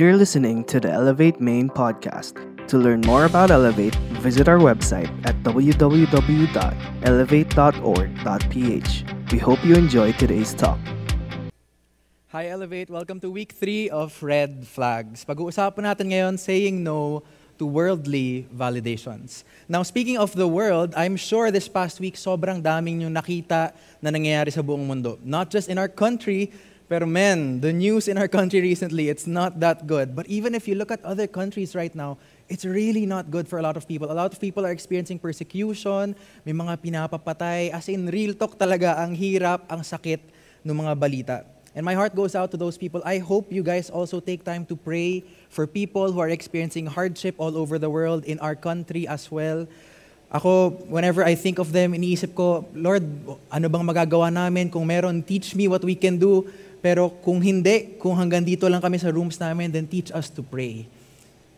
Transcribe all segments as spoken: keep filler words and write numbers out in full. You're listening to the Elevate Main Podcast. To learn more about Elevate, visit our website at w w w dot elevate dot org dot p h. We hope you enjoy today's talk. Hi Elevate, welcome to week three of Red Flags. Pag-uusapan natin ngayon, saying no to worldly validations. Now, speaking of the world, I'm sure this past week, sobrang daming yung nakita na nangyayari sa buong mundo. Not just in our country, pero men, the news in our country recently, it's not that good. But even if you look at other countries right now, it's really not good for a lot of people. A lot of people are experiencing persecution, may mga pinapapatay. As in, real talk talaga, ang hirap, ang sakit ng mga balita. And my heart goes out to those people. I hope you guys also take time to pray for people who are experiencing hardship all over the world, in our country as well. Ako, whenever I think of them, iniisip ko, Lord, ano bang magagawa namin? Kung meron, teach me what we can do. Pero kung hindi, kung hanggang dito lang kami sa rooms namin, then teach us to pray.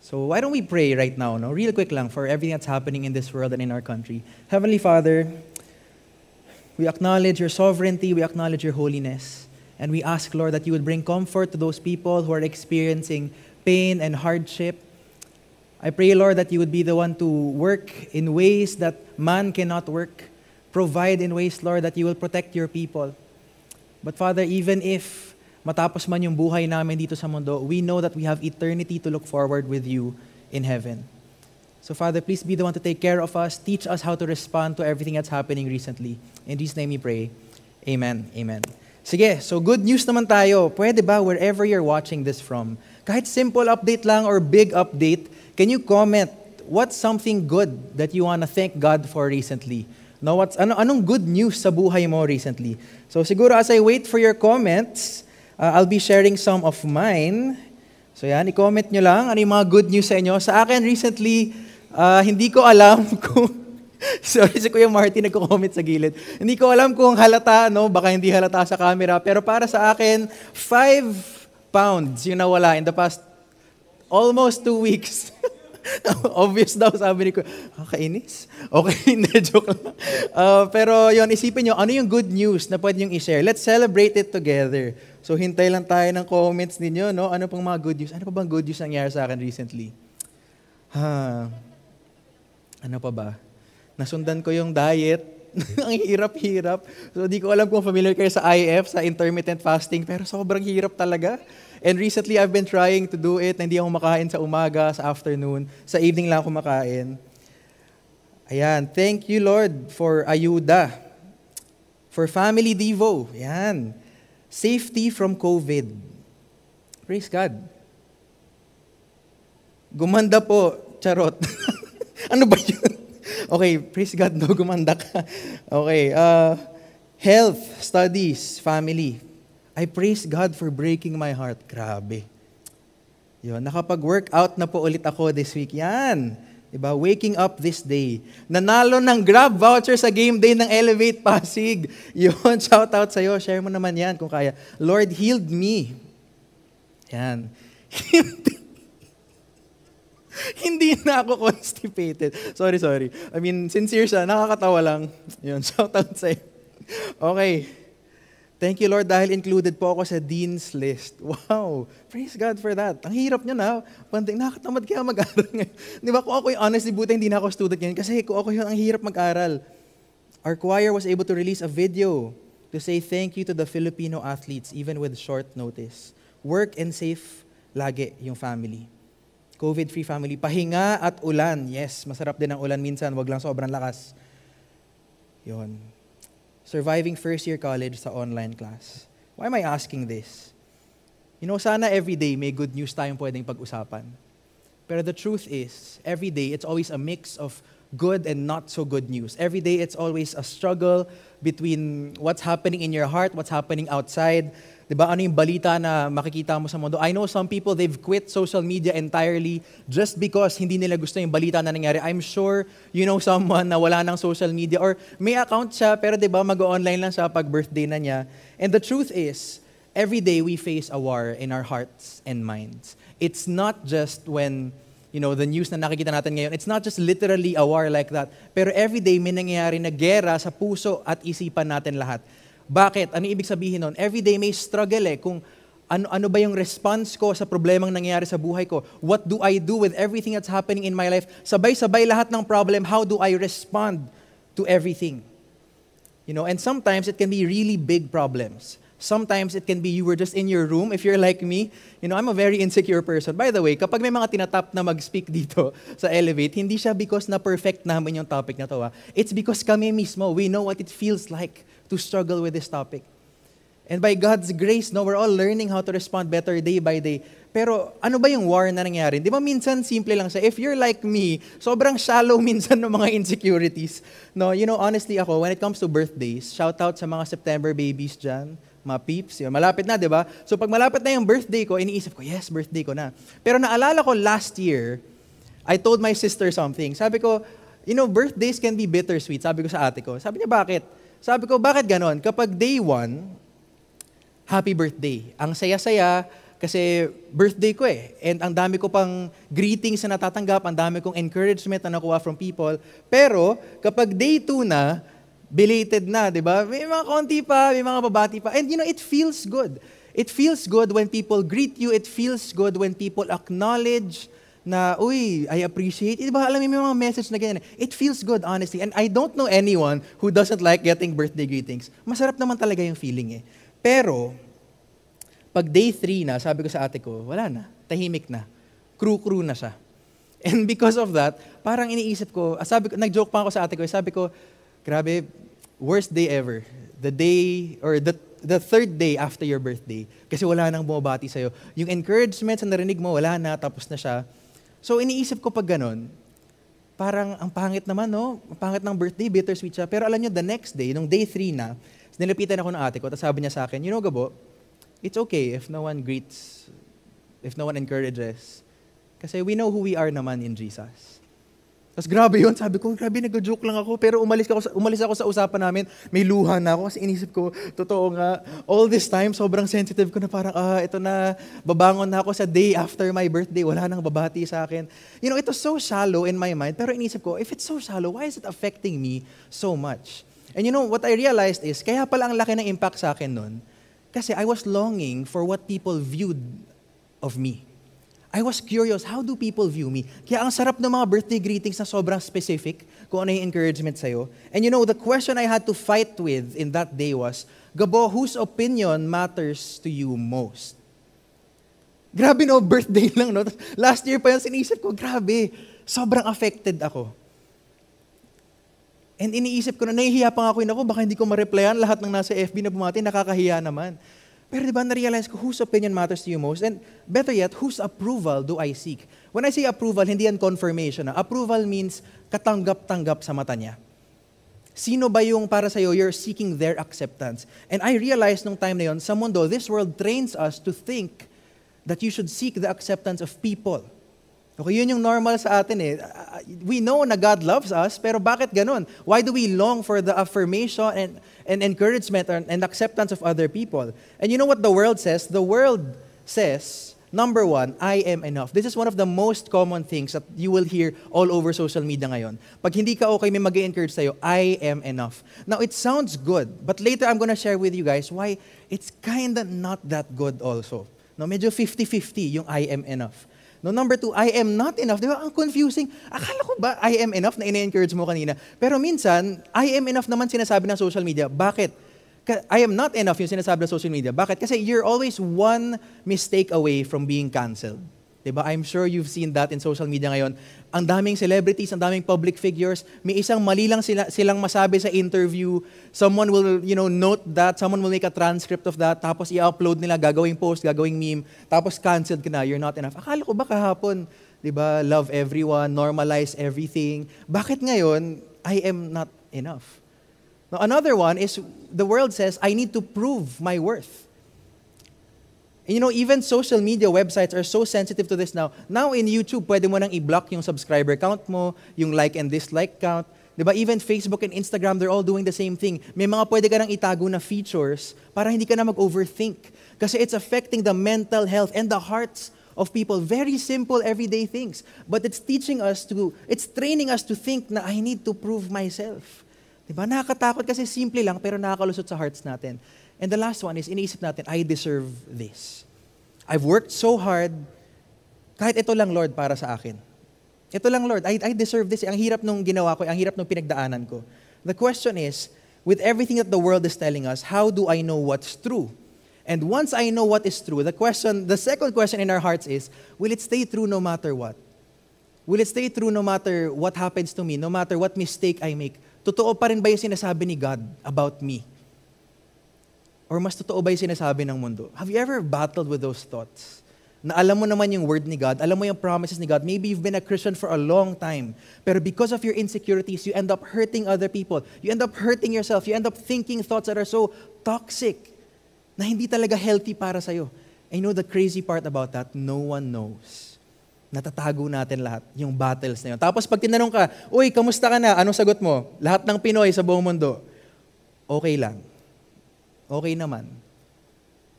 So why don't we pray right now, no? Real quick lang, for everything that's happening in this world and in our country. Heavenly Father, we acknowledge your sovereignty, we acknowledge your holiness. And we ask, Lord, that you would bring comfort to those people who are experiencing pain and hardship. I pray, Lord, that you would be the one to work in ways that man cannot work. Provide in ways, Lord, that you will protect your people. But Father, even if matapos man yung buhay namin dito sa mundo, we know that we have eternity to look forward with you in heaven. So Father, please be the one to take care of us. Teach us how to respond to everything that's happening recently. In Jesus' name we pray. Amen. Amen. Sige, so good news naman tayo. Pwede ba, wherever you're watching this from, kahit simple update lang or big update, can you comment what's something good that you want to thank God for recently? No, what's, ano, anong good news sa buhay mo recently? So siguro as I wait for your comments, uh, I'll be sharing some of mine. So yan, i-comment nyo lang. Ano yung mga good news sa inyo? Sa akin recently, uh, hindi ko alam kung... Sorry, si Kuya Martin nagko-comment sa gilid. Hindi ko alam kung halata, no? Baka hindi halata sa camera. Pero para sa akin, five pounds yung nawala in the past almost two weeks. Obvious daw, sabi ni Kuya. Kakainis? Okay, hindi, joke lang. Uh, pero yun, isipin nyo, ano yung good news na pwede nyo i-share? Let's celebrate it together. So, hintay lang tayo ng comments ninyo, no? Ano pang mga good news? Ano pa bang good news nangyari sa akin recently? Huh. Ano pa ba? Nasundan ko yung diet. Ang hirap-hirap. So, di ko alam kung familiar kayo sa I F, sa intermittent fasting, pero sobrang hirap talaga. And recently, I've been trying to do it. Hindi ako makain sa umaga, sa afternoon. Sa evening lang ako makain. Ayan. Thank you, Lord, for ayuda. For family devo. Ayan. Safety from COVID. Praise God. Gumanda po. Charot. Ano ba yun? Okay, praise God, no, gumanda ka. Okay, uh, health, studies, family. I praise God for breaking my heart. Grabe. Yun, nakapag-workout na po ulit ako this week. Yan. Diba? Waking up this day. Nanalo ng Grab voucher sa game day ng Elevate Pasig. Yun, shout out sa'yo. Share mo naman yan kung kaya. Lord, healed me. Yan. Hindi na ako constipated. Sorry, sorry. I mean, sincere siya. Nakakatawa lang. Yun, shout out sa'yo. Okay. Thank you, Lord, dahil included po ako sa Dean's List. Wow. Praise God for that. Ang hirap nyo na. Panting, nakakatamad kaya mag-aral ngayon. Di ba, kung ako yung honestly, buta hindi na ako student ngayon. Kasi kung ako yun, ang hirap mag-aral. Our choir was able to release a video to say thank you to the Filipino athletes, even with short notice. Work and safe lagi yung family. COVID-free family. Pahinga at ulan. Yes, masarap din ang ulan minsan. Wag lang sobrang lakas. Yun. Surviving first-year college sa online class. Why am I asking this? You know, sana every day may good news tayong pwedeng pag-usapan. Pero the truth is, every day, it's always a mix of good and not so good news. Every day, it's always a struggle between what's happening in your heart, what's happening outside. Diba, ano yung balita na makikita mo sa mundo? I know some people, they've quit social media entirely just because hindi nila gusto yung balita na nangyari. I'm sure you know someone na wala ng social media or may account siya pero diba, mag-online lang siya pag birthday na niya. And the truth is, every day we face a war in our hearts and minds. It's not just when, you know, the news na nakikita natin ngayon, it's not just literally a war like that. Pero every day may nangyayari na gera sa puso at isipan natin lahat. Bakit? Ano ibig sabihin nun? Every day may struggle eh. Kung Ano, ano ba yung response ko sa problemang nangyayari sa buhay ko? What do I do with everything that's happening in my life? Sabay-sabay lahat ng problem, how do I respond to everything? You know, and sometimes it can be really big problems. Sometimes it can be you were just in your room. If you're like me, you know, I'm a very insecure person. By the way, kapag may mga tinatap na mag-speak dito sa Elevate, hindi siya because na perfect namin yung topic na to. Ha? It's because kami mismo, we know what it feels like to struggle with this topic. And by God's grace, no, we're all learning how to respond better day by day. Pero ano ba yung war na nangyari? Di ba minsan simple lang siya? If you're like me, sobrang shallow minsan ng mga insecurities. No, you know, honestly ako, when it comes to birthdays, shout out sa mga September babies dyan. Mga peeps, yun. Malapit na, di ba? So pag malapit na yung birthday ko, iniisip ko, yes, birthday ko na. Pero naalala ko last year, I told my sister something. Sabi ko, you know, birthdays can be bittersweet. Sabi ko sa ate ko. Sabi niya, bakit? Sabi ko, bakit ganon? Kapag day one, happy birthday. Ang saya-saya, kasi birthday ko eh. And ang dami ko pang greetings na natatanggap, ang dami kong encouragement na nakuha from people. Pero kapag day two na, belated na, di ba? May mga konti pa, may mga babati pa. And you know, it feels good. It feels good when people greet you. It feels good when people acknowledge na, uy, I appreciate it. Di ba? Alam mo, may mga message na ganyan. It feels good, honestly. And I don't know anyone who doesn't like getting birthday greetings. Masarap naman talaga yung feeling eh. Pero, pag day three na, sabi ko sa ate ko, wala na, tahimik na. Crew-crew na siya. And because of that, parang iniisip ko, sabi ko, nag-joke pa ako sa ate ko, sabi ko, grabe, worst day ever. The day, or the, the third day after your birthday. Kasi wala nang bumabati sa'yo. Yung encouragements na narinig mo, wala na, tapos na siya. So iniisip ko pag ganun, parang ang pangit naman, no? Ang pangit ng birthday, bittersweet siya. Pero alam nyo, the next day, nung day three na, nilapitan ako ng ate ko, tapos sabi niya sa akin, you know, Gabo, it's okay if no one greets, if no one encourages. Kasi we know who we are naman in Jesus. Tapos grabe yun, sabi ko, grabe, nag-joke lang ako, pero umalis ako, sa, umalis ako sa usapan namin, may luha na ako kasi inisip ko, totoo nga, all this time, sobrang sensitive ko na parang, ah, ito na, babangon na ako sa day after my birthday, wala nang babati sa akin. You know, it was so shallow in my mind, pero inisip ko, if it's so shallow, why is it affecting me so much? And you know, what I realized is, kaya pala ang laki ng impact sa akin nun, kasi I was longing for what people viewed of me. I was curious, how do people view me? Kaya ang sarap ng mga birthday greetings na sobrang specific, kung ano yung encouragement sa'yo. And you know, the question I had to fight with in that day was, Gabo, whose opinion matters to you most? Grabe no, birthday lang no. Last year pa yun, sinisip ko, grabe, sobrang affected ako. And iniisip ko na, nahihiya pa nga ako yun ako, baka hindi ko ma-replyan lahat ng nasa F B na bumati, nakakahiya naman. Pero diba, na-realize ko, whose opinion matters to you most? And better yet, whose approval do I seek? When I say approval, hindi yan confirmation. Ha? Approval means katanggap-tanggap sa mata niya. Sino ba yung para sa'yo, you're seeking their acceptance? And I realized nung time na yun, sa mundo, this world trains us to think that you should seek the acceptance of people. Okay, yun yung normal sa atin eh. We know na God loves us, pero bakit ganun? Why do we long for the affirmation and and encouragement and acceptance of other people? And you know what the world says? The world says, number one, I am enough. This is one of the most common things that you will hear all over social media ngayon. Pag hindi ka okay, may mag-encourage sa'yo, I am enough. Now, it sounds good, but later I'm gonna share with you guys why it's kinda not that good also. No, medyo fifty-fifty yung I am enough. No, number two, I am not enough. Diba? Ang confusing. Akala ko ba I am enough na ina-encourage mo kanina? Pero minsan, I am enough naman sinasabi ng social media. Bakit? I am not enough yung sinasabi ng social media. Bakit? Kasi you're always one mistake away from being canceled. Diba? I'm sure you've seen that in social media ngayon. Ang daming celebrities, ang daming public figures, may isang mali lang sila, silang masabi sa interview. Someone will, you know, note that. Someone will make a transcript of that. Tapos i-upload nila, gagawing post, gagawing meme. Tapos canceled ka na, you're not enough. Akala ko ba kahapon, diba? Love everyone, normalize everything. Bakit ngayon, I am not enough? Now, another one is, the world says, I need to prove my worth. You know, even social media websites are so sensitive to this now. Now in YouTube, pwede mo nang i-block yung subscriber count mo, yung like and dislike count. Diba? Even Facebook and Instagram, they're all doing the same thing. May mga pwede ka nang itago na features para hindi ka na mag-overthink. Kasi it's affecting the mental health and the hearts of people. Very simple, everyday things. But it's teaching us to, it's training us to think na I need to prove myself. Diba? Nakakatakot kasi simple lang pero nakakalusot sa hearts natin. And the last one is, iniisip natin, I deserve this. I've worked so hard, kahit ito lang, Lord, para sa akin. Ito lang, Lord, I, I deserve this. Ang hirap nung ginawa ko, ang hirap nung pinagdaanan ko. The question is, with everything that the world is telling us, how do I know what's true? And once I know what is true, the question, the second question in our hearts is, will it stay true no matter what? Will it stay true no matter what happens to me, no matter what mistake I make? Totoo pa rin ba yung sinasabi ni God about me? Or mas totoo ba yung sinasabi ng mundo? Have you ever battled with those thoughts? Na alam mo naman yung word ni God, alam mo yung promises ni God. Maybe you've been a Christian for a long time, pero because of your insecurities, you end up hurting other people. You end up hurting yourself. You end up thinking thoughts that are so toxic na hindi talaga healthy para sa'yo. And you know the crazy part about that? No one knows. Natatago natin lahat yung battles na yun. Tapos pag tinanong ka, uy, kamusta ka na? Anong sagot mo? Lahat ng Pinoy sa buong mundo, okay lang. Okay naman.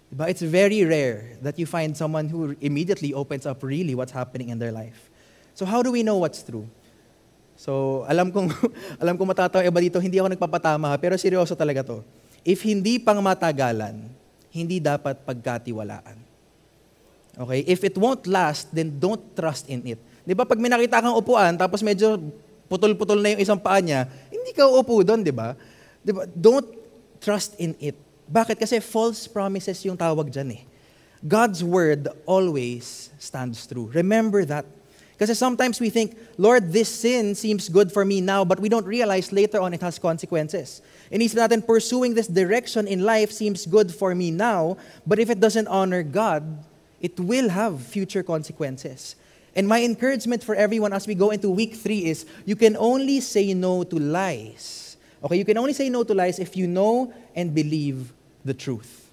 Diba? It's very rare that you find someone who immediately opens up really what's happening in their life. So how do we know what's true? So alam kong, alam kong matatawa iba dito, hindi ako nagpapatama, pero seryoso talaga to. If hindi pang matagalan, hindi dapat pagkatiwalaan. Okay? If it won't last, then don't trust in it. Di ba? Pag may nakita kang upuan, tapos medyo putol-putol na yung isang paa niya, hindi ka uupo doon, di ba? Di ba? Don't trust in it. Bakit? Kasi false promises yung tawag dyan eh. God's word always stands true. Remember that. Kasi sometimes we think, Lord, this sin seems good for me now, but we don't realize later on it has consequences. Inisip natin, pursuing this direction in life seems good for me now, but if it doesn't honor God, it will have future consequences. And my encouragement for everyone as we go into week three is, you can only say no to lies. Okay, you can only say no to lies if you know and believe the truth.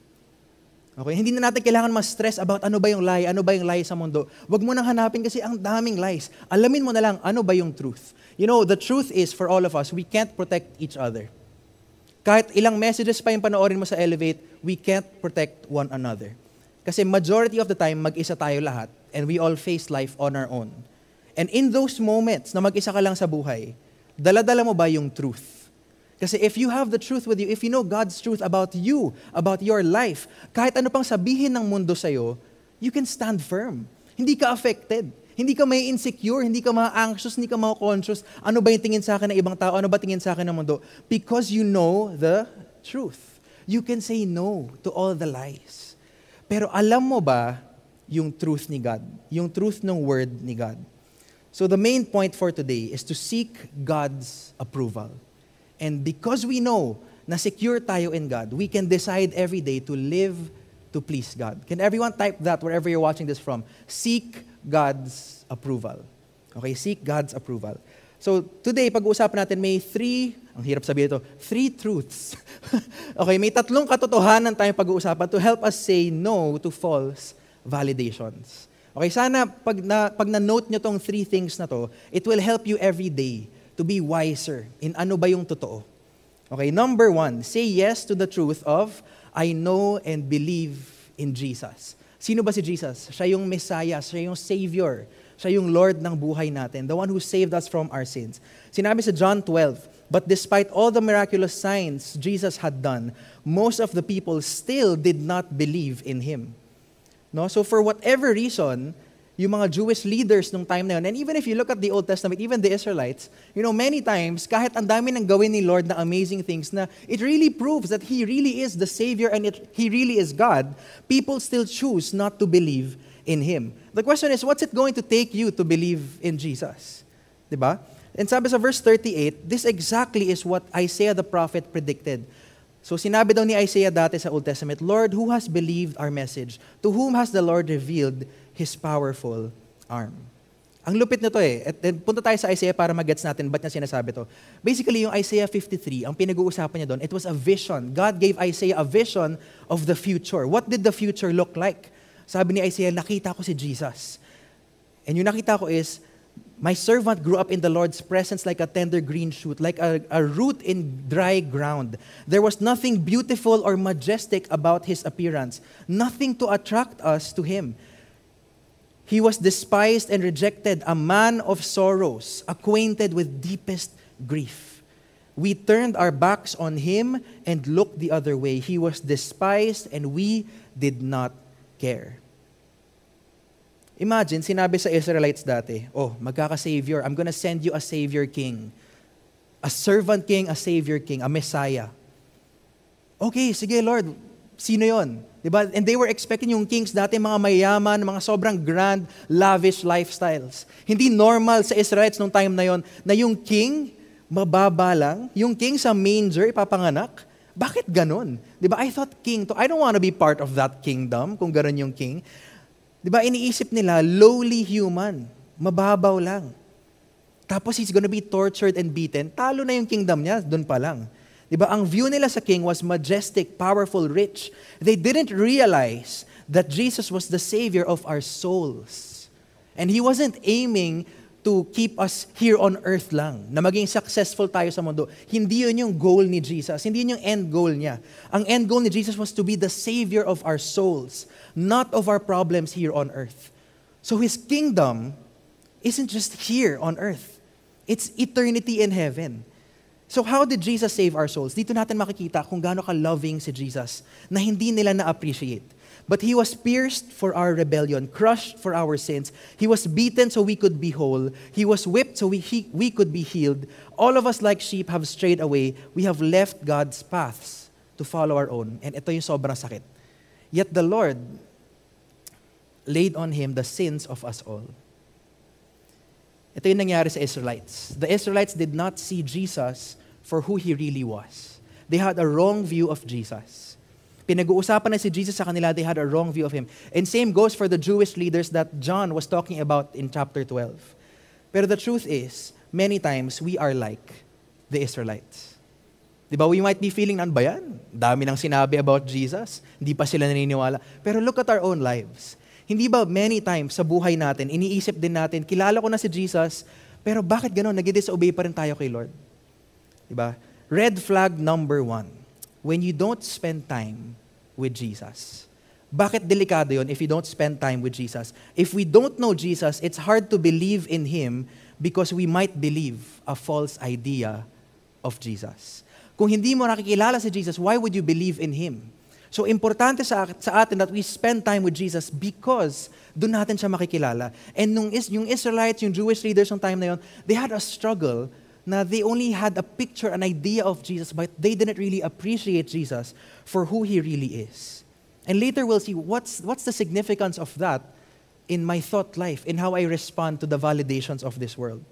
Okay, hindi na natin kailangan ma-stress about ano ba yung lie, ano ba yung lie sa mundo. Huwag mo nang hanapin kasi ang daming lies. Alamin mo na lang ano ba yung truth. You know, the truth is for all of us, we can't protect each other. Kahit ilang messages pa yung panoorin mo sa Elevate, we can't protect one another. Kasi majority of the time, mag-isa tayo lahat and we all face life on our own. And in those moments na mag-isa ka lang sa buhay, dala-dala mo ba yung truth? Kasi if you have the truth with you, if you know God's truth about you, about your life, kahit ano pang sabihin ng mundo sa'yo, you can stand firm. Hindi ka affected. Hindi ka may insecure, hindi ka ma-anxious, hindi ka ma-conscious. Ano ba yung tingin sa akin ng ibang tao? Ano ba tingin sa akin ng mundo? Because you know the truth. You can say no to all the lies. Pero alam mo ba yung truth ni God? Yung truth ng word ni God? So the main point for today is to seek God's approval. And because we know na secure tayo in God, we can decide every day to live to please God. Can everyone type that wherever you're watching this from? Seek God's approval. Okay, seek God's approval. So today, pag-uusapan natin may three, ang hirap sabihin ito, three truths. Okay, may tatlong katotohanan tayong pag-uusapan to help us say no to false validations. Okay, sana pag na, pag na-note nyo tong three things na to, it will help you every day to be wiser in ano ba yung totoo. Okay, number one, say yes to the truth of I know and believe in Jesus. Sino ba si Jesus? Siya yung Messiah, siya yung Savior. Siya yung Lord ng buhay natin, the one who saved us from our sins. Sinabi sa John twelve, but despite all the miraculous signs Jesus had done, most of the people still did not believe in Him. No? So for whatever reason, yung mga Jewish leaders nung time na yun, and even if you look at the Old Testament, even the Israelites, you know, many times, kahit ang dami ng gawin ni Lord na amazing things na it really proves that He really is the Savior and it, He really is God, people still choose not to believe in Him. The question is, what's it going to take you to believe in Jesus? Diba? And sabi sa verse thirty-eight, this exactly is what Isaiah the prophet predicted. So sinabi daw ni Isaiah dati sa Old Testament, Lord, who has believed our message? To whom has the Lord revealed His powerful arm? Ang lupit nito eh. At, at punta tayo sa Isaiah para mag-gets natin ba't niya sinasabi to. Basically, yung Isaiah fifty-three, ang pinag-uusapan niya doon, it was a vision. God gave Isaiah a vision of the future. What did the future look like? Sabi ni Isaiah, nakita ko si Jesus. And yung nakita ko is, my servant grew up in the Lord's presence like a tender green shoot, like a, a root in dry ground. There was nothing beautiful or majestic about His appearance, nothing to attract us to Him. He was despised and rejected, a man of sorrows, acquainted with deepest grief. We turned our backs on Him and looked the other way. He was despised and we did not care. Imagine, sinabi sa Israelites dati, oh, magkaka-savior. I'm gonna send you a savior king. A servant king, a savior king, a messiah. Okay, sige Lord, sino yon? Diba? And they were expecting yung kings dati, mga mayaman, mga sobrang grand, lavish lifestyles. Hindi normal sa Israelites nung time na yon na yung king, mababa lang, yung king sa manger, ipapanganak. Bakit ganon? Diba? I thought king, to, I don't want to be part of that kingdom kung ganon yung king. Diba, iniisip nila, lowly human, mababaw lang. Tapos he's gonna be tortured and beaten. Talo na yung kingdom niya, dun pa lang. Diba, ang view nila sa king was majestic, powerful, rich. They didn't realize that Jesus was the savior of our souls. And he wasn't aiming to keep us here on earth lang, na maging successful tayo sa mundo. Hindi yun yung goal ni Jesus. Hindi yun yung end goal niya. Ang end goal ni Jesus was to be the savior of our souls, not of our problems here on earth. So His kingdom isn't just here on earth. It's eternity in heaven. So how did Jesus save our souls? Dito natin makikita kung gaano ka-loving si Jesus na hindi nila na-appreciate. But He was pierced for our rebellion, crushed for our sins. He was beaten so we could be whole. He was whipped so we, he, we could be healed. All of us like sheep have strayed away. We have left God's paths to follow our own. And ito yung sobrang sakit. Yet the Lord laid on Him the sins of us all. Ito yung nangyari sa Israelites. The Israelites did not see Jesus for who He really was. They had a wrong view of Jesus. Pinag-uusapan na si Jesus sa kanila, they had a wrong view of Him. And same goes for the Jewish leaders that John was talking about in chapter twelve. Pero the truth is, many times, we are like the Israelites. Diba, we might be feeling, ano ba yan? Dami nang sinabi about Jesus. Hindi pa sila naniniwala. Pero look at our own lives. Hindi ba many times sa buhay natin, iniisip din natin, kilala ko na si Jesus, pero bakit ganun? Nag-disobey pa rin tayo kay Lord. Diba? Red flag number one. When you don't spend time with Jesus. Bakit delikado yon if you don't spend time with Jesus? If we don't know Jesus, it's hard to believe in Him because we might believe a false idea of Jesus. Kung hindi mo nakikilala si Jesus, why would you believe in Him? So, importante sa atin that we spend time with Jesus because doon natin siya makikilala. And nung is, yung Israelites, yung Jewish leaders ng time na yon, they had a struggle na they only had a picture, an idea of Jesus, but they didn't really appreciate Jesus for who He really is. And later we'll see what's, what's the significance of that in my thought life, in how I respond to the validations of this world.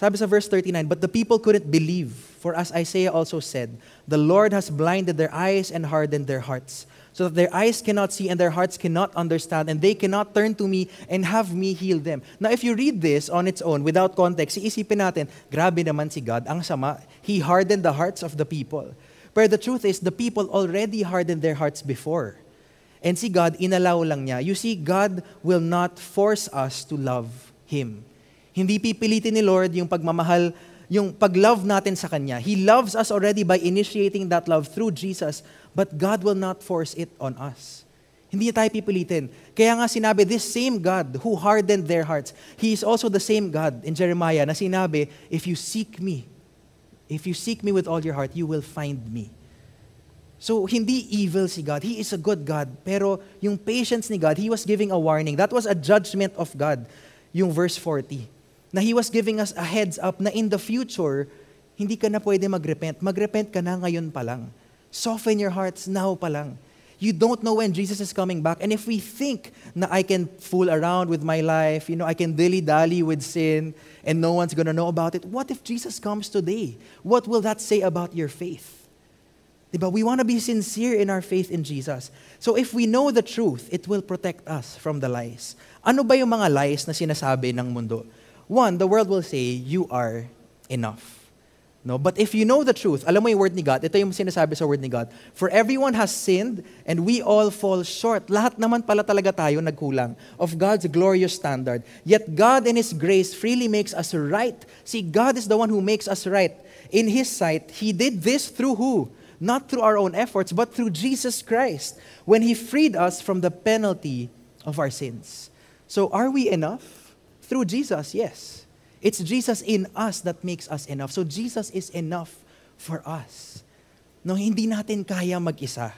Sabi sa verse thirty-nine, but the people couldn't believe, for as Isaiah also said, the Lord has blinded their eyes and hardened their hearts, so that their eyes cannot see and their hearts cannot understand, and they cannot turn to me and have me heal them. Now, if you read this on its own, without context, iisipin natin, grabe naman si God, ang sama. He hardened the hearts of the people. But the truth is, the people already hardened their hearts before. And si God, inalaw lang niya. You see, God will not force us to love Him. Hindi pipilitin ni Lord yung pagmamahal, yung pag-love natin sa Kanya. He loves us already by initiating that love through Jesus, but God will not force it on us. Hindi tayo pipilitin. Kaya nga sinabi, this same God who hardened their hearts, He is also the same God in Jeremiah na sinabi, if you seek me, if you seek me with all your heart, you will find me. So, hindi evil si God. He is a good God. Pero yung patience ni God, He was giving a warning. That was a judgment of God, yung verse forty. Na He was giving us a heads up na in the future, hindi ka na pwede mag-repent. Mag-repent ka na ngayon pa lang. Soften your hearts now pa lang. You don't know when Jesus is coming back. And if we think na I can fool around with my life, you know, I can dilly-dally with sin, and no one's gonna know about it, what if Jesus comes today? What will that say about your faith? Diba? We wanna be sincere in our faith in Jesus. So if we know the truth, it will protect us from the lies. Ano ba yung mga lies na sinasabi ng mundo? One, the world will say, you are enough. No? But if you know the truth, alam mo yung word ni God, ito yung sinasabi sa word ni God, for everyone has sinned and we all fall short. Lahat naman pala talaga tayo nagkulang of God's glorious standard. Yet God in His grace freely makes us right. See, God is the one who makes us right. In His sight, He did this through who? Not through our own efforts, but through Jesus Christ when He freed us from the penalty of our sins. So are we enough? Through Jesus, yes. It's Jesus in us that makes us enough. So Jesus is enough for us. No, hindi natin kaya mag-isa.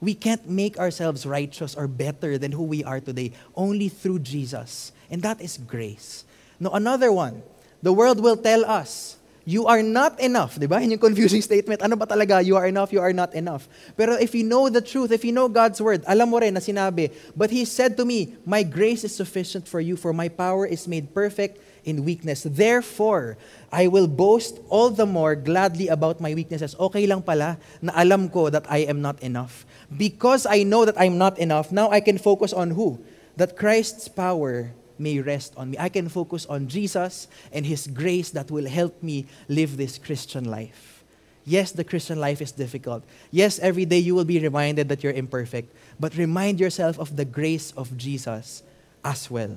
We can't make ourselves righteous or better than who we are today, only through Jesus. And that is grace. Now, another one, the world will tell us, you are not enough. Diba? Yung confusing statement, ano ba talaga? You are enough, you are not enough. Pero if you know the truth, if you know God's word, alam mo rin na sinabi, but He said to me, my grace is sufficient for you, for my power is made perfect in weakness. Therefore, I will boast all the more gladly about my weaknesses. Okay lang pala na alam ko that I am not enough. Because I know that I'm not enough, now I can focus on who? That Christ's power may rest on me. I can focus on Jesus and His grace that will help me live this Christian life. Yes, the Christian life is difficult. Yes, every day you will be reminded that you're imperfect. But remind yourself of the grace of Jesus as well.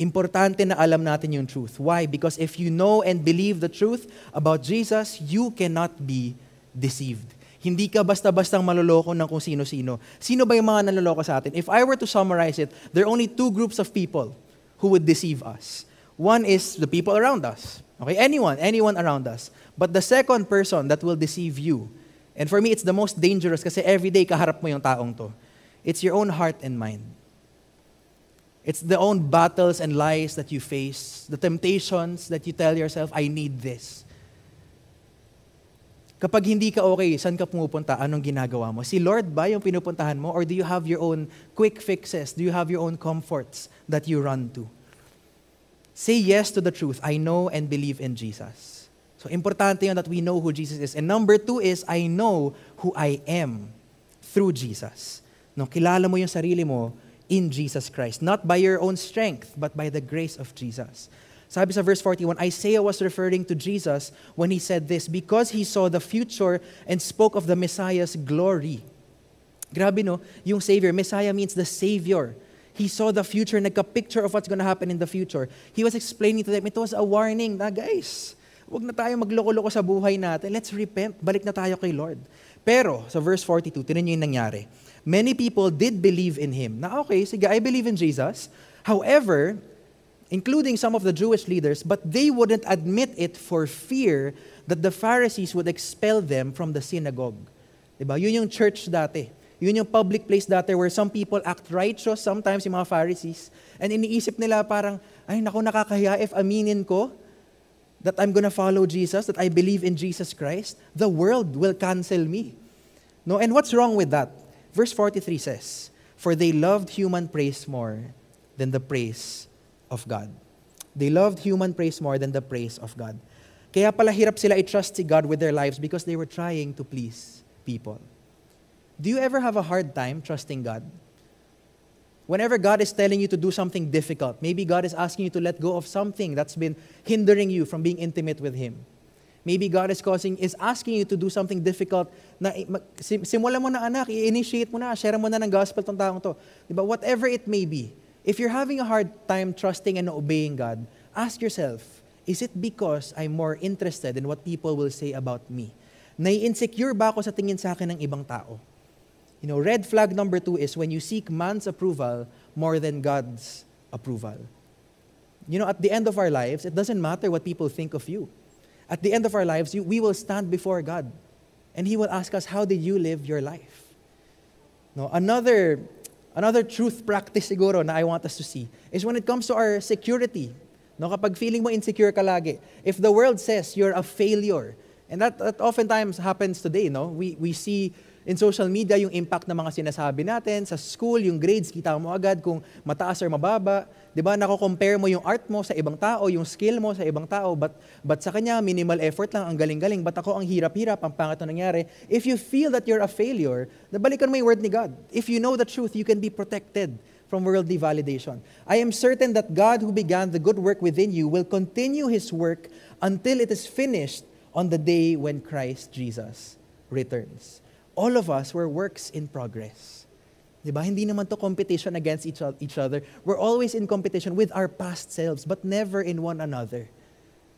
Importante na alam natin yung truth. Why? Because if you know and believe the truth about Jesus, you cannot be deceived. Hindi ka basta-bastang maloloko ng kung sino-sino. Sino ba yung mga naloloko sa atin? If I were to summarize it, there are only two groups of people who would deceive us. One is the people around us. Okay, anyone, anyone around us. But the second person that will deceive you, and for me, it's the most dangerous kasi everyday kaharap mo yung taong to. It's your own heart and mind. It's the own battles and lies that you face, the temptations that you tell yourself, I need this. Kapag hindi ka okay, saan ka pumupunta? Anong ginagawa mo? Si Lord ba yung pinupuntahan mo? Or do you have your own quick fixes? Do you have your own comforts that you run to? Say yes to the truth. I know and believe in Jesus. So, importante yun that we know who Jesus is. And number two is, I know who I am through Jesus. No, kilala mo yung sarili mo in Jesus Christ. Not by your own strength, but by the grace of Jesus. Sabi sa verse forty-one, Isaiah was referring to Jesus when he said this, because he saw the future and spoke of the Messiah's glory. Grabe no, yung Savior. Messiah means the Savior. He saw the future, nagka-picture of what's gonna happen in the future. He was explaining to them, it was a warning na guys, huwag na tayo magloko-loko sa buhay natin. Let's repent. Balik na tayo kay Lord. Pero, sa verse forty-two, tinan nyo yung nangyari. Many people did believe in Him. Na okay, sige, I believe in Jesus. However, including some of the Jewish leaders, but they wouldn't admit it for fear that the Pharisees would expel them from the synagogue. Diba? Yun yung church dati. Yun yung public place dati where some people act righteous, sometimes yung mga Pharisees, and iniisip nila parang, ay naku, nakakahiya if aminin ko that I'm gonna follow Jesus, that I believe in Jesus Christ, the world will cancel me. No, and what's wrong with that? Verse forty-three says, for they loved human praise more than the praise of God. They loved human praise more than the praise of God. Kaya pala hirap sila i-trust si God with their lives because they were trying to please people. Do you ever have a hard time trusting God? Whenever God is telling you to do something difficult, maybe God is asking you to let go of something that's been hindering you from being intimate with Him. Maybe God is causing, is asking you to do something difficult na simula mo na anak, i-initiate mo na, share mo na ng gospel tong taong to. Diba? Whatever it may be, if you're having a hard time trusting and obeying God, ask yourself, is it because I'm more interested in what people will say about me? Nai-insecure ba ako sa tingin sa akin ng ibang tao? You know, red flag number two is when you seek man's approval more than God's approval. You know, at the end of our lives, it doesn't matter what people think of you. At the end of our lives, you, we will stand before God. And He will ask us, how did you live your life? No, another... Another truth practice siguro na I want us to see is when it comes to our security. No, kapag feeling mo insecure ka lagi, if the world says you're a failure, and that, that oftentimes happens today, no? We, we see in social media yung impact ng mga sinasabi natin, sa school, yung grades, kita mo agad kung mataas or mababa. Diba, nako-compare mo yung art mo sa ibang tao, yung skill mo sa ibang tao, but, but sa kanya, minimal effort lang, ang galing-galing, but ako ang hirap-hirap, ang pangat na nangyari. If you feel that you're a failure, nabalikan mo yung word ni God. If you know the truth, you can be protected from worldly validation. I am certain that God who began the good work within you will continue His work until it is finished on the day when Christ Jesus returns. All of us were works in progress. Diba? Hindi naman to competition against each other. We're always in competition with our past selves, but never in one another.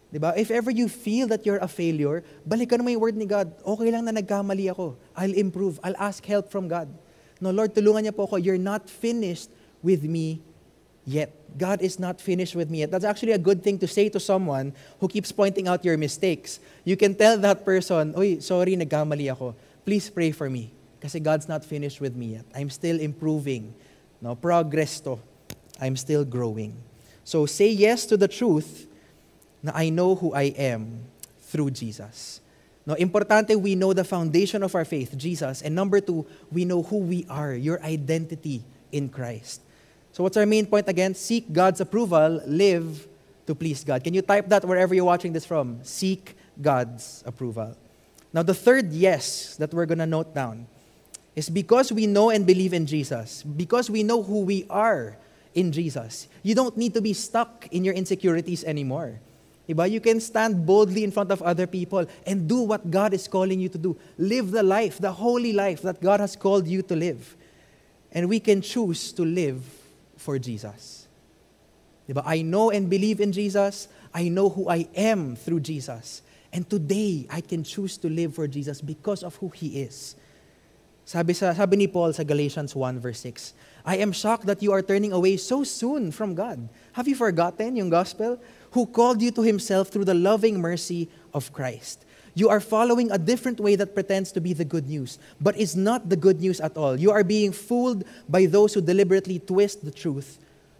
Diba? If ever you feel that you're a failure, balikan mo yung word ni God, okay lang na nagkamali ako. I'll improve. I'll ask help from God. No, Lord, tulungan niya po ako. You're not finished with me yet. God is not finished with me yet. That's actually a good thing to say to someone who keeps pointing out your mistakes. You can tell that person, uy, sorry, nagkamali ako. Please pray for me. Kasi God's not finished with me yet. I'm still improving. No, progress to. I'm still growing. So say yes to the truth na I know who I am through Jesus. No, importante, we know the foundation of our faith, Jesus. And number two, we know who we are, your identity in Christ. So what's our main point again? Seek God's approval, live to please God. Can you type that wherever you're watching this from? Seek God's approval. Now, the third yes that we're going to note down is because we know and believe in Jesus, because we know who we are in Jesus, you don't need to be stuck in your insecurities anymore. Diba? You can stand boldly in front of other people and do what God is calling you to do. Live the life, the holy life that God has called you to live. And we can choose to live for Jesus. Diba? I know and believe in Jesus. I know who I am through Jesus. And today, I can choose to live for Jesus because of who He is. Sabi, sa, sabi ni Paul sa Galatians one verse six, I am shocked that you are turning away so soon from God. Have you forgotten yung gospel? Who called you to Himself through the loving mercy of Christ. You are following a different way that pretends to be the good news, but is not the good news at all. You are being fooled by those who deliberately twist the truth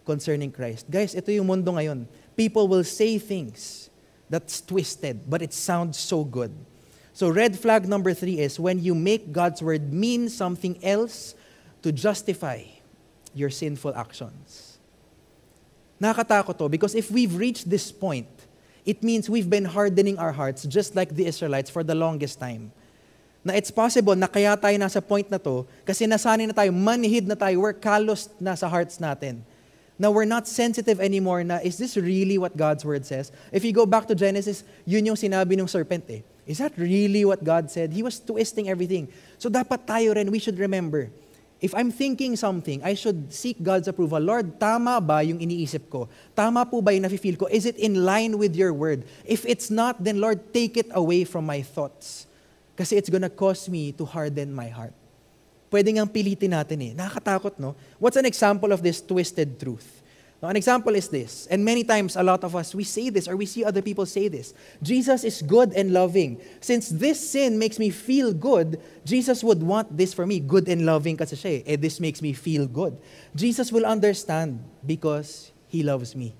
concerning Christ. Guys, ito yung mundo ngayon. People will say things that's twisted, but it sounds so good. So red flag number three is when you make God's word mean something else to justify your sinful actions. Nakakatakot to, because if we've reached this point, it means we've been hardening our hearts just like the Israelites for the longest time. Na it's possible na kaya tayo nasa point na to kasi nasanay na tayo, manhid na tayo, we're calloused na sa hearts natin. Now we're not sensitive anymore na is this really what God's word says? If you go back to Genesis, yun yung sinabi ng serpent eh. Is that really what God said? He was twisting everything. So dapat tayo rin, we should remember, if I'm thinking something, I should seek God's approval. Lord, tama ba yung iniisip ko? Tama po ba yung nafe-feel ko? Is it in line with your word? If it's not, then Lord, take it away from my thoughts. Kasi it's gonna cause me to harden my heart. Pwede ngang pilitin natin eh. Nakakatakot, no? What's an example of this twisted truth? Now, an example is this, and many times a lot of us, we say this or we see other people say this. Jesus is good and loving. Since this sin makes me feel good, Jesus would want this for me. Good and loving kasi siya eh. Eh, this makes me feel good. Jesus will understand because He loves me.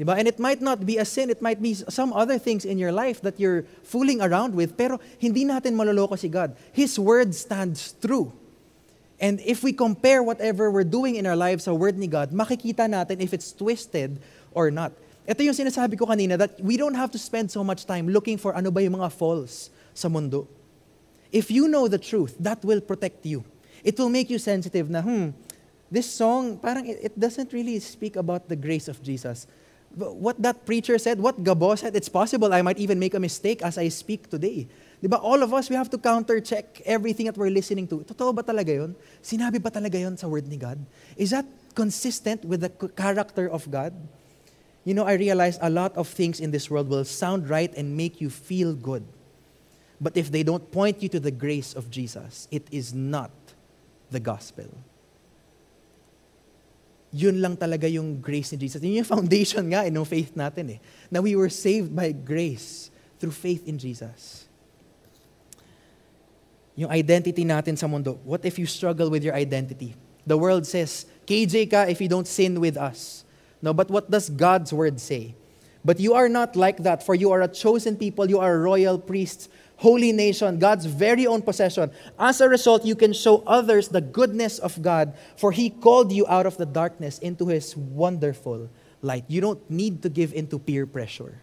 Diba? And it might not be a sin. It might be some other things in your life that you're fooling around with, pero hindi natin maloloko si God. His word stands true. And if we compare whatever we're doing in our lives sa word ni God, makikita natin if it's twisted or not. Ito yung sinasabi ko kanina, that we don't have to spend so much time looking for ano ba yung mga false sa mundo. If you know the truth, that will protect you. It will make you sensitive na, hmm, this song, parang it doesn't really speak about the grace of Jesus. What that preacher said, what Gabo said, it's possible I might even make a mistake as I speak today. Diba? All of us, we have to counter-check everything that we're listening to. Totoo ba talaga yun? Sinabi ba talaga yun sa word ni God? Is that consistent with the character of God? You know, I realize a lot of things in this world will sound right and make you feel good. But if they don't point you to the grace of Jesus, it is not the gospel. Yun lang talaga yung grace ni Jesus. Yun yung foundation nga in yung faith natin eh. Na we were saved by grace through faith in Jesus. Yung identity natin sa mundo. What if you struggle with your identity? The world says, K J ka if you don't sin with us. No, but what does God's word say? But you are not like that, for you are a chosen people, you are a royal priests, holy nation, God's very own possession. As a result, you can show others the goodness of God, for He called you out of the darkness into His wonderful light. You don't need to give in to peer pressure.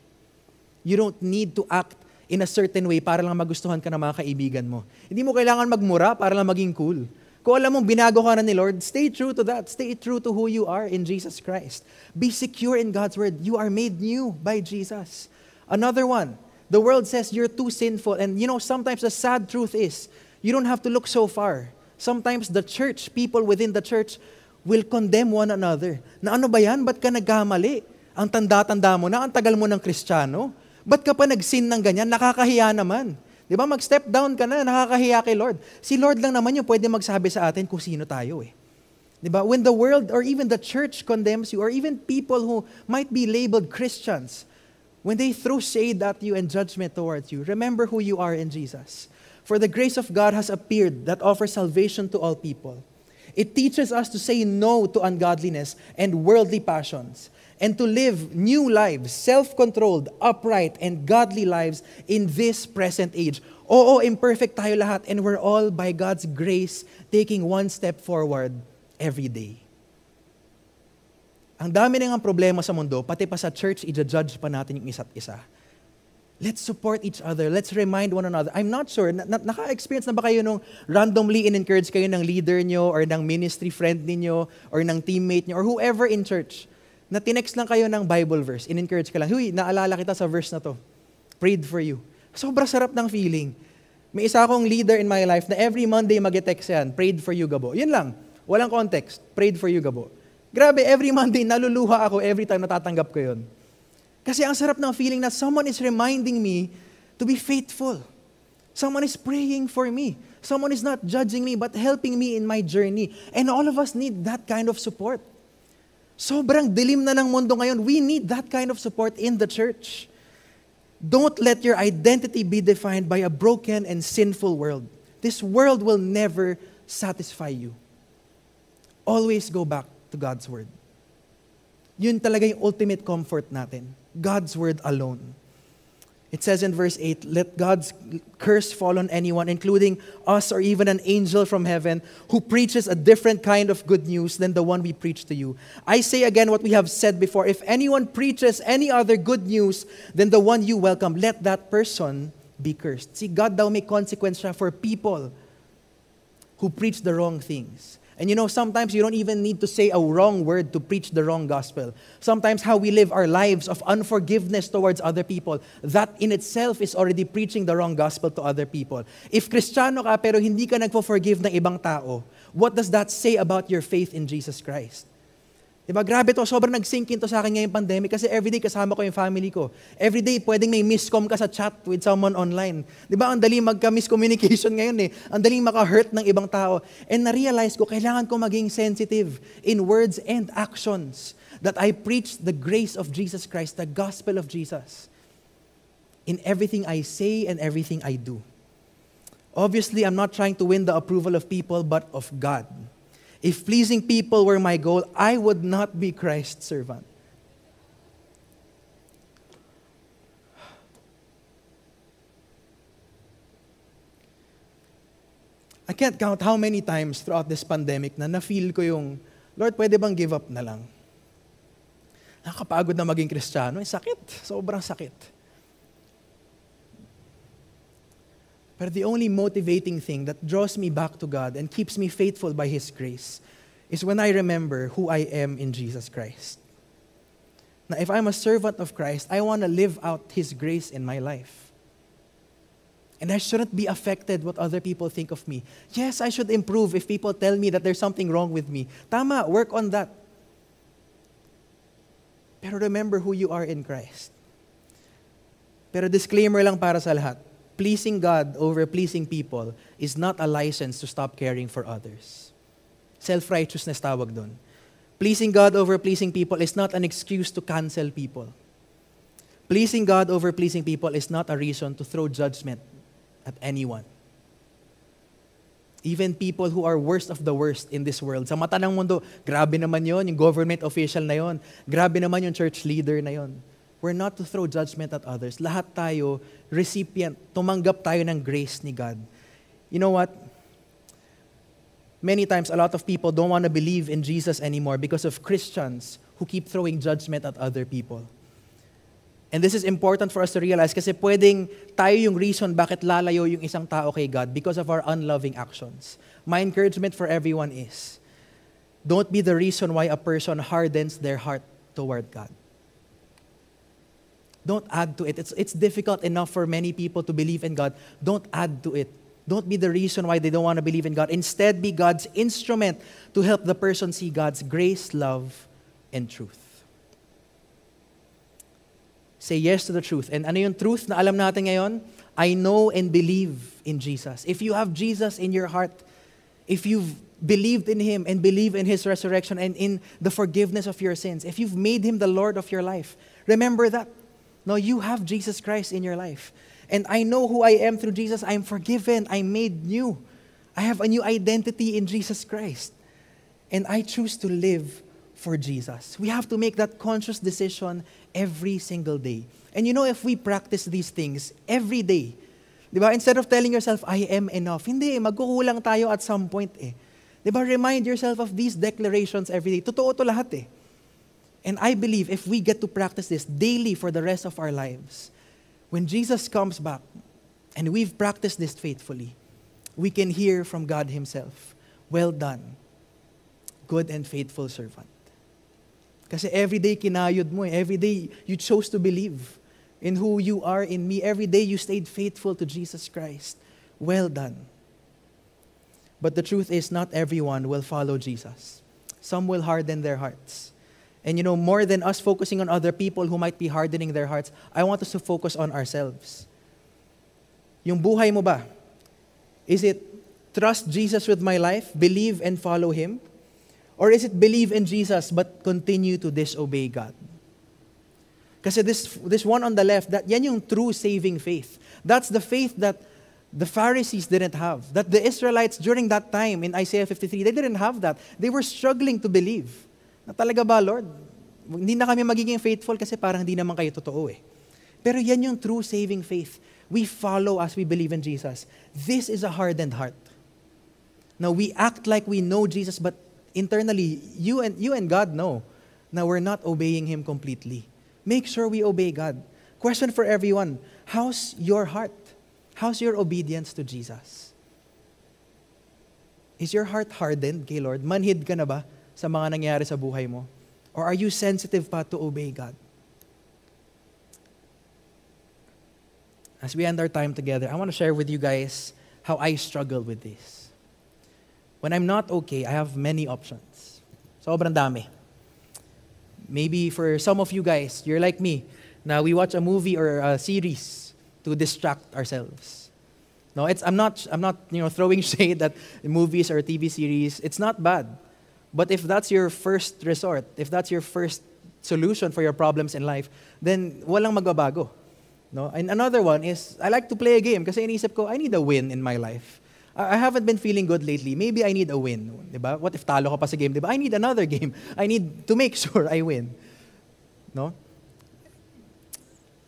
You don't need to act in a certain way para lang magustuhan ka ng mga kaibigan mo. Hindi mo kailangan magmura para lang maging cool. Kung alam mong binago ka na ni Lord, stay true to that. Stay true to who you are in Jesus Christ. Be secure in God's word. You are made new by Jesus. Another one, the world says you're too sinful. And you know, sometimes the sad truth is, you don't have to look so far. Sometimes the church, people within the church, will condemn one another. Na ano ba yan? Ba't ka nagkamali? Ang tanda-tanda mo na, ang tagal mo ng Kristiyano. Ba't ka pa nag-sin ng ganyan? Nakakahiya naman. Di ba? Mag-step down ka na, nakakahiya kay Lord. Si Lord lang naman yung pwede magsabi sa atin kung sino tayo eh. Di ba? When the world or even the church condemns you or even people who might be labeled Christians, when they throw shade at you and judgment towards you, remember who you are in Jesus. For the grace of God has appeared that offers salvation to all people. It teaches us to say no to ungodliness and worldly passions, and to live new lives, self-controlled, upright, and godly lives in this present age. Oo, imperfect tayo lahat, and we're all, by God's grace, taking one step forward every day. Ang dami na ng problema sa mundo, pati pa sa church, i-judge pa natin yung isa't isa. Let's support each other. Let's remind one another. I'm not sure, na- na- naka-experience na ba kayo nung randomly in-encourage kayo ng leader nyo or ng ministry friend ninyo or ng teammate nyo or whoever in church na tinext lang kayo ng Bible verse, in-encourage ka lang, huy, naalala kita sa verse na to. Prayed for you. Sobrang sarap ng feeling. May isa akong leader in my life na every Monday mag-text yan, prayed for you, Gabo. Yun lang. Walang context. Prayed for you, Gabo. Grabe, every Monday, naluluha ako every time natatanggap ko yun. Kasi ang sarap ng feeling na someone is reminding me to be faithful. Someone is praying for me. Someone is not judging me but helping me in my journey. And all of us need that kind of support. Sobrang dilim na ng mundo ngayon. We need that kind of support in the church. Don't let your identity be defined by a broken and sinful world. This world will never satisfy you. Always go back to God's Word. Yun talaga yung ultimate comfort natin. God's Word alone. It says in verse eight, let God's curse fall on anyone, including us or even an angel from heaven, who preaches a different kind of good news than the one we preach to you. I say again what we have said before, if anyone preaches any other good news than the one you welcome, let that person be cursed. See, God daw may consequence siya for people who preach the wrong things. And you know, sometimes you don't even need to say a wrong word to preach the wrong gospel. Sometimes how we live our lives of unforgiveness towards other people, that in itself is already preaching the wrong gospel to other people. If Kristiyano ka pero hindi ka nagpo-forgive ng ibang tao, what does that say about your faith in Jesus Christ? Diba, grabe to, sobrang nag-sink in to sa akin ngayong pandemic kasi everyday kasama ko yung family ko. Everyday, pwedeng may miscom ka sa chat with someone online. Diba, ang daling magka-miscommunication ngayon eh. Ang daling maka-hurt ng ibang tao. And na-realize ko, kailangan ko maging sensitive in words and actions that I preach the grace of Jesus Christ, the gospel of Jesus, in everything I say and everything I do. Obviously, I'm not trying to win the approval of people, but of God. If pleasing people were my goal, I would not be Christ's servant. I can't count how many times throughout this pandemic na na-feel ko yung, Lord, pwede bang give up na lang? Nakakapagod na maging Kristiyano. Eh, sakit. Sobrang sakit. But the only motivating thing that draws me back to God and keeps me faithful by His grace is when I remember who I am in Jesus Christ. Now, if I'm a servant of Christ, I want to live out His grace in my life. And I shouldn't be affected what other people think of me. Yes, I should improve if people tell me that there's something wrong with me. Tama, work on that. Pero remember who you are in Christ. Pero disclaimer lang para sa lahat. Pleasing God over pleasing people is not a license to stop caring for others. Self-righteousness tawag dun. Pleasing God over pleasing people is not an excuse to cancel people. Pleasing God over pleasing people is not a reason to throw judgment at anyone. Even people who are worst of the worst in this world. Sa mata ng mundo, grabe naman yon, yung government official na yon. Grabe naman yung church leader na yon. We're not to throw judgment at others. Lahat tayo, recipient, tumanggap tayo ng grace ni God. You know what? Many times, a lot of people don't want to believe in Jesus anymore because of Christians who keep throwing judgment at other people. And this is important for us to realize kasi pwedeng tayo yung reason bakit lalayo yung isang tao kay God because of our unloving actions. My encouragement for everyone is, don't be the reason why a person hardens their heart toward God. Don't add to it. It's, it's difficult enough for many people to believe in God. Don't add to it. Don't be the reason why they don't want to believe in God. Instead, be God's instrument to help the person see God's grace, love, and truth. Say yes to the truth. And ano yung truth na alam natin ngayon? I know and believe in Jesus. If you have Jesus in your heart, if you've believed in Him and believe in His resurrection and in the forgiveness of your sins, if you've made Him the Lord of your life, remember that. No, you have Jesus Christ in your life. And I know who I am through Jesus. I am forgiven. I am made new. I have a new identity in Jesus Christ. And I choose to live for Jesus. We have to make that conscious decision every single day. And you know, if we practice these things every day, diba? Instead of telling yourself, I am enough, hindi, magkukulang tayo at some point eh. Diba? Remind yourself of these declarations every day. Totoo to lahat eh. And I believe if we get to practice this daily for the rest of our lives, when Jesus comes back and we've practiced this faithfully, we can hear from God Himself, well done, good and faithful servant. Kasi every day kinayod mo eh. Every day you chose to believe in who you are in me. Every day you stayed faithful to Jesus Christ. Well done. But the truth is, not everyone will follow Jesus. Some will harden their hearts. And you know, more than us focusing on other people who might be hardening their hearts, I want us to focus on ourselves. Yung buhay mo ba? Is it trust Jesus with my life, believe and follow Him? Or is it believe in Jesus but continue to disobey God? Kasi this, this one on the left, that, yan yung true saving faith. That's the faith that the Pharisees didn't have. That the Israelites during that time in Isaiah fifty-three, they didn't have that. They were struggling to believe. Na talaga ba, Lord? Hindi na kami magiging faithful kasi parang hindi naman kayo totoo eh. Pero yan yung true saving faith. We follow as we believe in Jesus. This is a hardened heart. Now, we act like we know Jesus, but internally, you and, you and God know na we're not obeying Him completely. Make sure we obey God. Question for everyone, how's your heart? How's your obedience to Jesus? Is your heart hardened kay Lord? Manhid ka na ba sa mga nangyari sa buhay mo? Or are you sensitive pa to obey God? As we end our time together, I want to share with you guys how I struggle with this. When I'm not okay, I have many options. Sobrang dami. Maybe for some of you guys, you're like me. Now we watch a movie or a series to distract ourselves. No, it's I'm not I'm not you know throwing shade that movies or T V series. It's not bad. But if that's your first resort, if that's your first solution for your problems in life, then walang magbabago. No, and another one is I like to play a game kasi iniisip ko I need a win in my life. I haven't been feeling good lately. Maybe I need a win. Diba? What if talo ka pa sa game? Diba? I need another game. I need to make sure I win. No?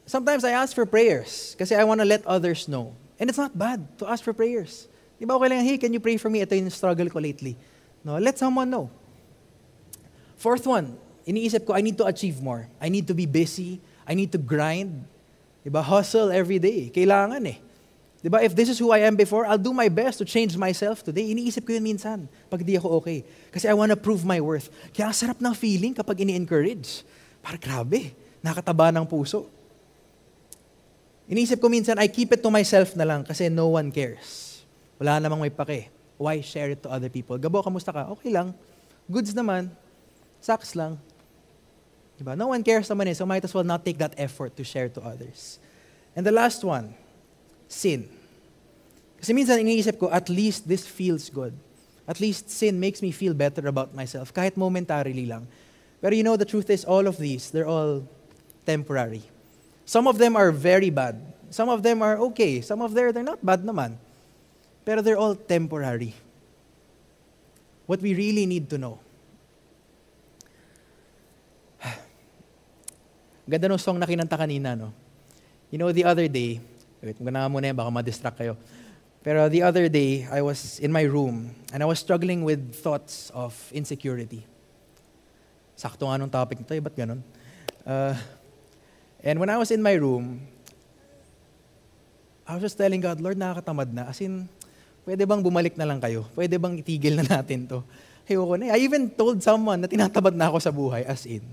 Sometimes I ask for prayers kasi I want to let others know. And it's not bad to ask for prayers. Diba? Okay lang, hey, can you pray for me? Ito yung struggle ko lately. No? Let someone know. Fourth one, iniisip ko, I need to achieve more. I need to be busy. I need to grind. Diba? Hustle every day. Kailangan eh. Diba? If this is who I am before, I'll do my best to change myself today. Iniisip ko yun minsan pag di ako okay. Kasi I want to prove my worth. Kaya ang sarap ng feeling kapag ini-encourage. Parang grabe, nakataba ng puso. Iniisip ko minsan, I keep it to myself na lang kasi no one cares. Wala namang may pake. Why share it to other people? Gabo, kamusta ka? Okay lang. Goods naman. Sucks lang. Diba? No one cares naman eh, so might as well not take that effort to share to others. And the last one, sin. Kasi minsan iniisip ko, at least this feels good. At least sin makes me feel better about myself, kahit momentarily lang. But you know, the truth is, all of these, they're all temporary. Some of them are very bad. Some of them are okay. Some of them, they're not bad naman. Pero they're all temporary. What we really need to know. Ganda no song na kinanta kanina, no? You know, the other day, wait, maganda muna yan, baka ma-distract kayo. Pero the other day, I was in my room and I was struggling with thoughts of insecurity. Sakto nga nung topic nito, eh, ba't ganun? Uh, and when I was in my room, I was just telling God, Lord, nakakatamad na. As in, pwede bang bumalik na lang kayo? Pwede bang itigil na natin to? Ayoko na eh. I even told someone na tinatamad na ako sa buhay, as in.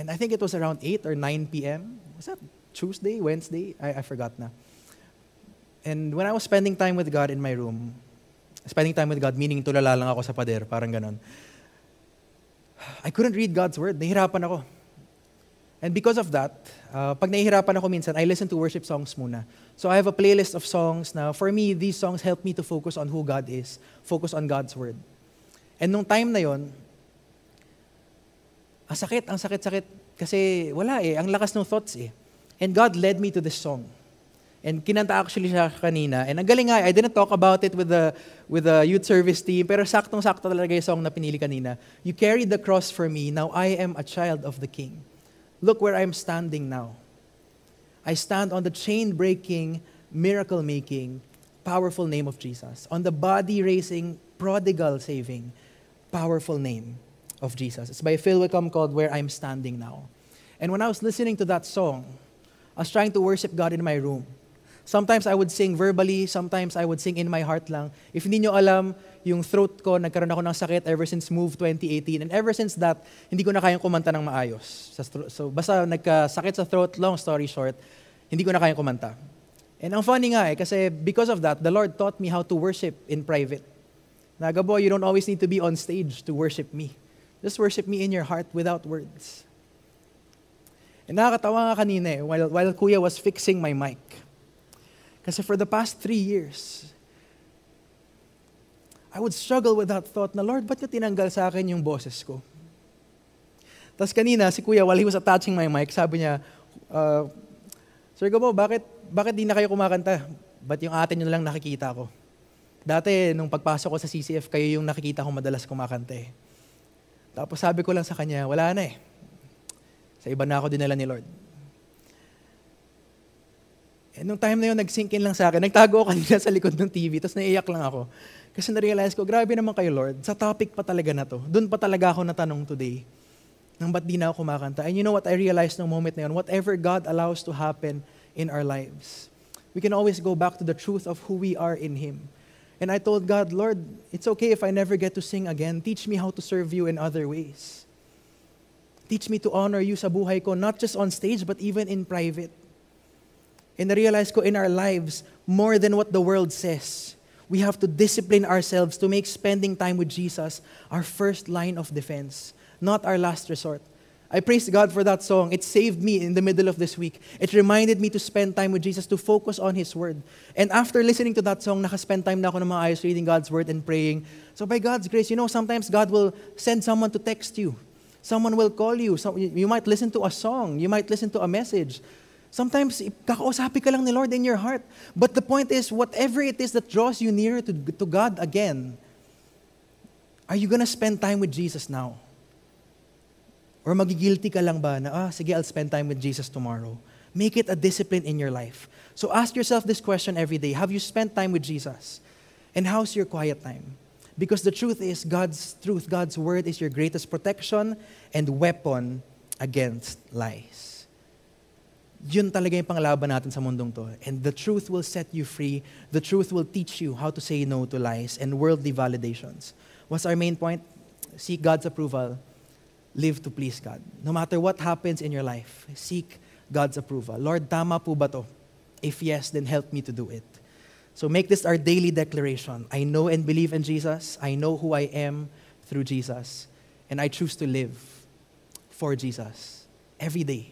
And I think it was around eight or nine p.m. Was that Tuesday, Wednesday, I, I forgot na. And when I was spending time with God in my room, spending time with God, meaning tulala lang ako sa pader, parang ganon. I couldn't read God's Word. Nahihirapan ako. And because of that, uh, pag nahihirapan ako minsan, I listen to worship songs muna. So I have a playlist of songs na, for me, these songs help me to focus on who God is, focus on God's Word. And nung time na yon, ang sakit, ang sakit-sakit, kasi wala eh, ang lakas ng thoughts eh. And God led me to this song. And kinanta actually siya kanina. And ang galing nga, I didn't talk about it with the, with the youth service team, pero saktong-sakto talaga yung song na pinili kanina. You carried the cross for me, now I am a child of the King. Look where I'm standing now. I stand on the chain-breaking, miracle-making, powerful name of Jesus. On the body-raising, prodigal-saving, powerful name of Jesus. It's by Phil Wickham called Where I'm Standing Now. And when I was listening to that song, I was trying to worship God in my room. Sometimes I would sing verbally, sometimes I would sing in my heart lang. If hindi nyo alam, yung throat ko, nagkaroon ako ng sakit ever since Move twenty eighteen. And ever since that, hindi ko na kayang kumanta ng maayos. So basta nagkasakit sa throat, long story short, hindi ko na kayang kumanta. And ang funny nga eh, kasi because of that, the Lord taught me how to worship in private. Nagaboy, you don't always need to be on stage to worship me. Just worship me in your heart without words. And nakakatawa nga kanina eh, while, while Kuya was fixing my mic. Kasi for the past three years, I would struggle with that thought na, Lord, ba't niyo tinanggal sa akin yung boses ko? Tapos kanina, si Kuya, while he was attaching my mic, sabi niya, uh, Sir Gabo, bakit, bakit di na kayo kumakanta? Ba't yung ate niyo lang nakikita ko? Dati, nung pagpasok ko sa C C F, kayo yung nakikita ko madalas kumakanta eh. Tapos sabi ko lang sa kanya, wala na eh. Sa iba na ako dinala ni Lord. And nung time na yun, nag-sinkin lang sa akin. Nagtago ako kanina sa likod ng T V, tapos naiiyak lang ako. Kasi na-realize ko, grabe naman kayo, Lord. Sa topic pa talaga na to. Doon pa talaga ako natanong today. Nang ba't di na ako kumakanta. And you know what I realized nung moment na yun? Whatever God allows to happen in our lives, we can always go back to the truth of who we are in Him. And I told God, Lord, it's okay if I never get to sing again. Teach me how to serve you in other ways. Teach me to honor you sa buhay ko, not just on stage, but even in private. And na-realize ko in our lives, more than what the world says, we have to discipline ourselves to make spending time with Jesus our first line of defense, not our last resort. I praise God for that song. It saved me in the middle of this week. It reminded me to spend time with Jesus, to focus on His Word. And after listening to that song, nakaspend time na ako na maayos reading God's Word and praying. So by God's grace, you know, sometimes God will send someone to text you. Someone will call you. So you might listen to a song. You might listen to a message. Sometimes, kakausapin ka lang ni Lord in your heart. But the point is, whatever it is that draws you nearer to, to God again, are you gonna spend time with Jesus now? Or magigilty ka lang ba na, ah, sige, I'll spend time with Jesus tomorrow. Make it a discipline in your life. So ask yourself this question every day. Have you spent time with Jesus? And how's your quiet time? Because the truth is, God's truth, God's Word is your greatest protection and weapon against lies. Yun talaga yung panglaban natin sa mundong to. And the truth will set you free. The truth will teach you how to say no to lies and worldly validations. What's our main point? Seek God's approval. Live to please God. No matter what happens in your life, seek God's approval. Lord, tama po ba to? If yes, then help me to do it. So make this our daily declaration. I know and believe in Jesus. I know who I am through Jesus. And I choose to live for Jesus every day.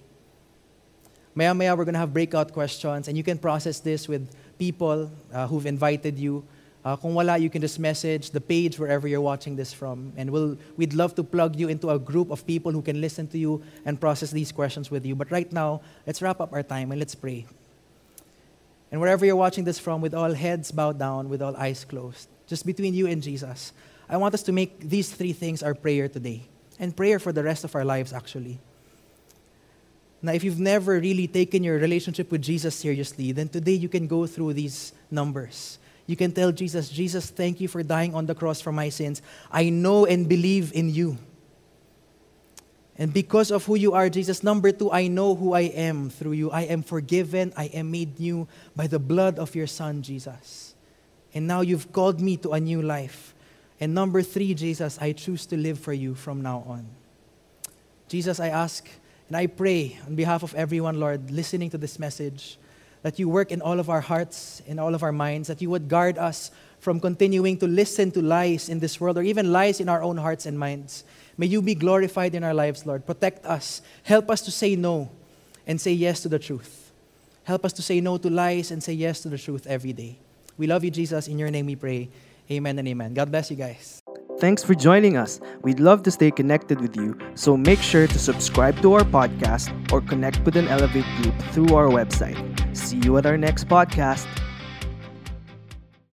Maya-maya, we're going to have breakout questions, and you can process this with people uh, who've invited you. Uh, kung wala, you can just message the page wherever you're watching this from, and we'll, we'd love to plug you into a group of people who can listen to you and process these questions with you. But right now, let's wrap up our time, and let's pray. And wherever you're watching this from, with all heads bowed down, with all eyes closed, just between you and Jesus, I want us to make these three things our prayer today, and prayer for the rest of our lives, actually. Now, if you've never really taken your relationship with Jesus seriously, then today you can go through these numbers. You can tell Jesus, Jesus, thank you for dying on the cross for my sins. I know and believe in you. And because of who you are, Jesus, number two, I know who I am through you. I am forgiven. I am made new by the blood of your Son, Jesus. And now you've called me to a new life. And number three, Jesus, I choose to live for you from now on. Jesus, I ask, and I pray on behalf of everyone, Lord, listening to this message, that you work in all of our hearts, in all of our minds, that you would guard us from continuing to listen to lies in this world or even lies in our own hearts and minds. May you be glorified in our lives, Lord. Protect us. Help us to say no and say yes to the truth. Help us to say no to lies and say yes to the truth every day. We love you, Jesus. In your name we pray. Amen and amen. God bless you guys. Thanks for joining us. We'd love to stay connected with you, so make sure to subscribe to our podcast or connect with an Elevate group through our website. See you at our next podcast.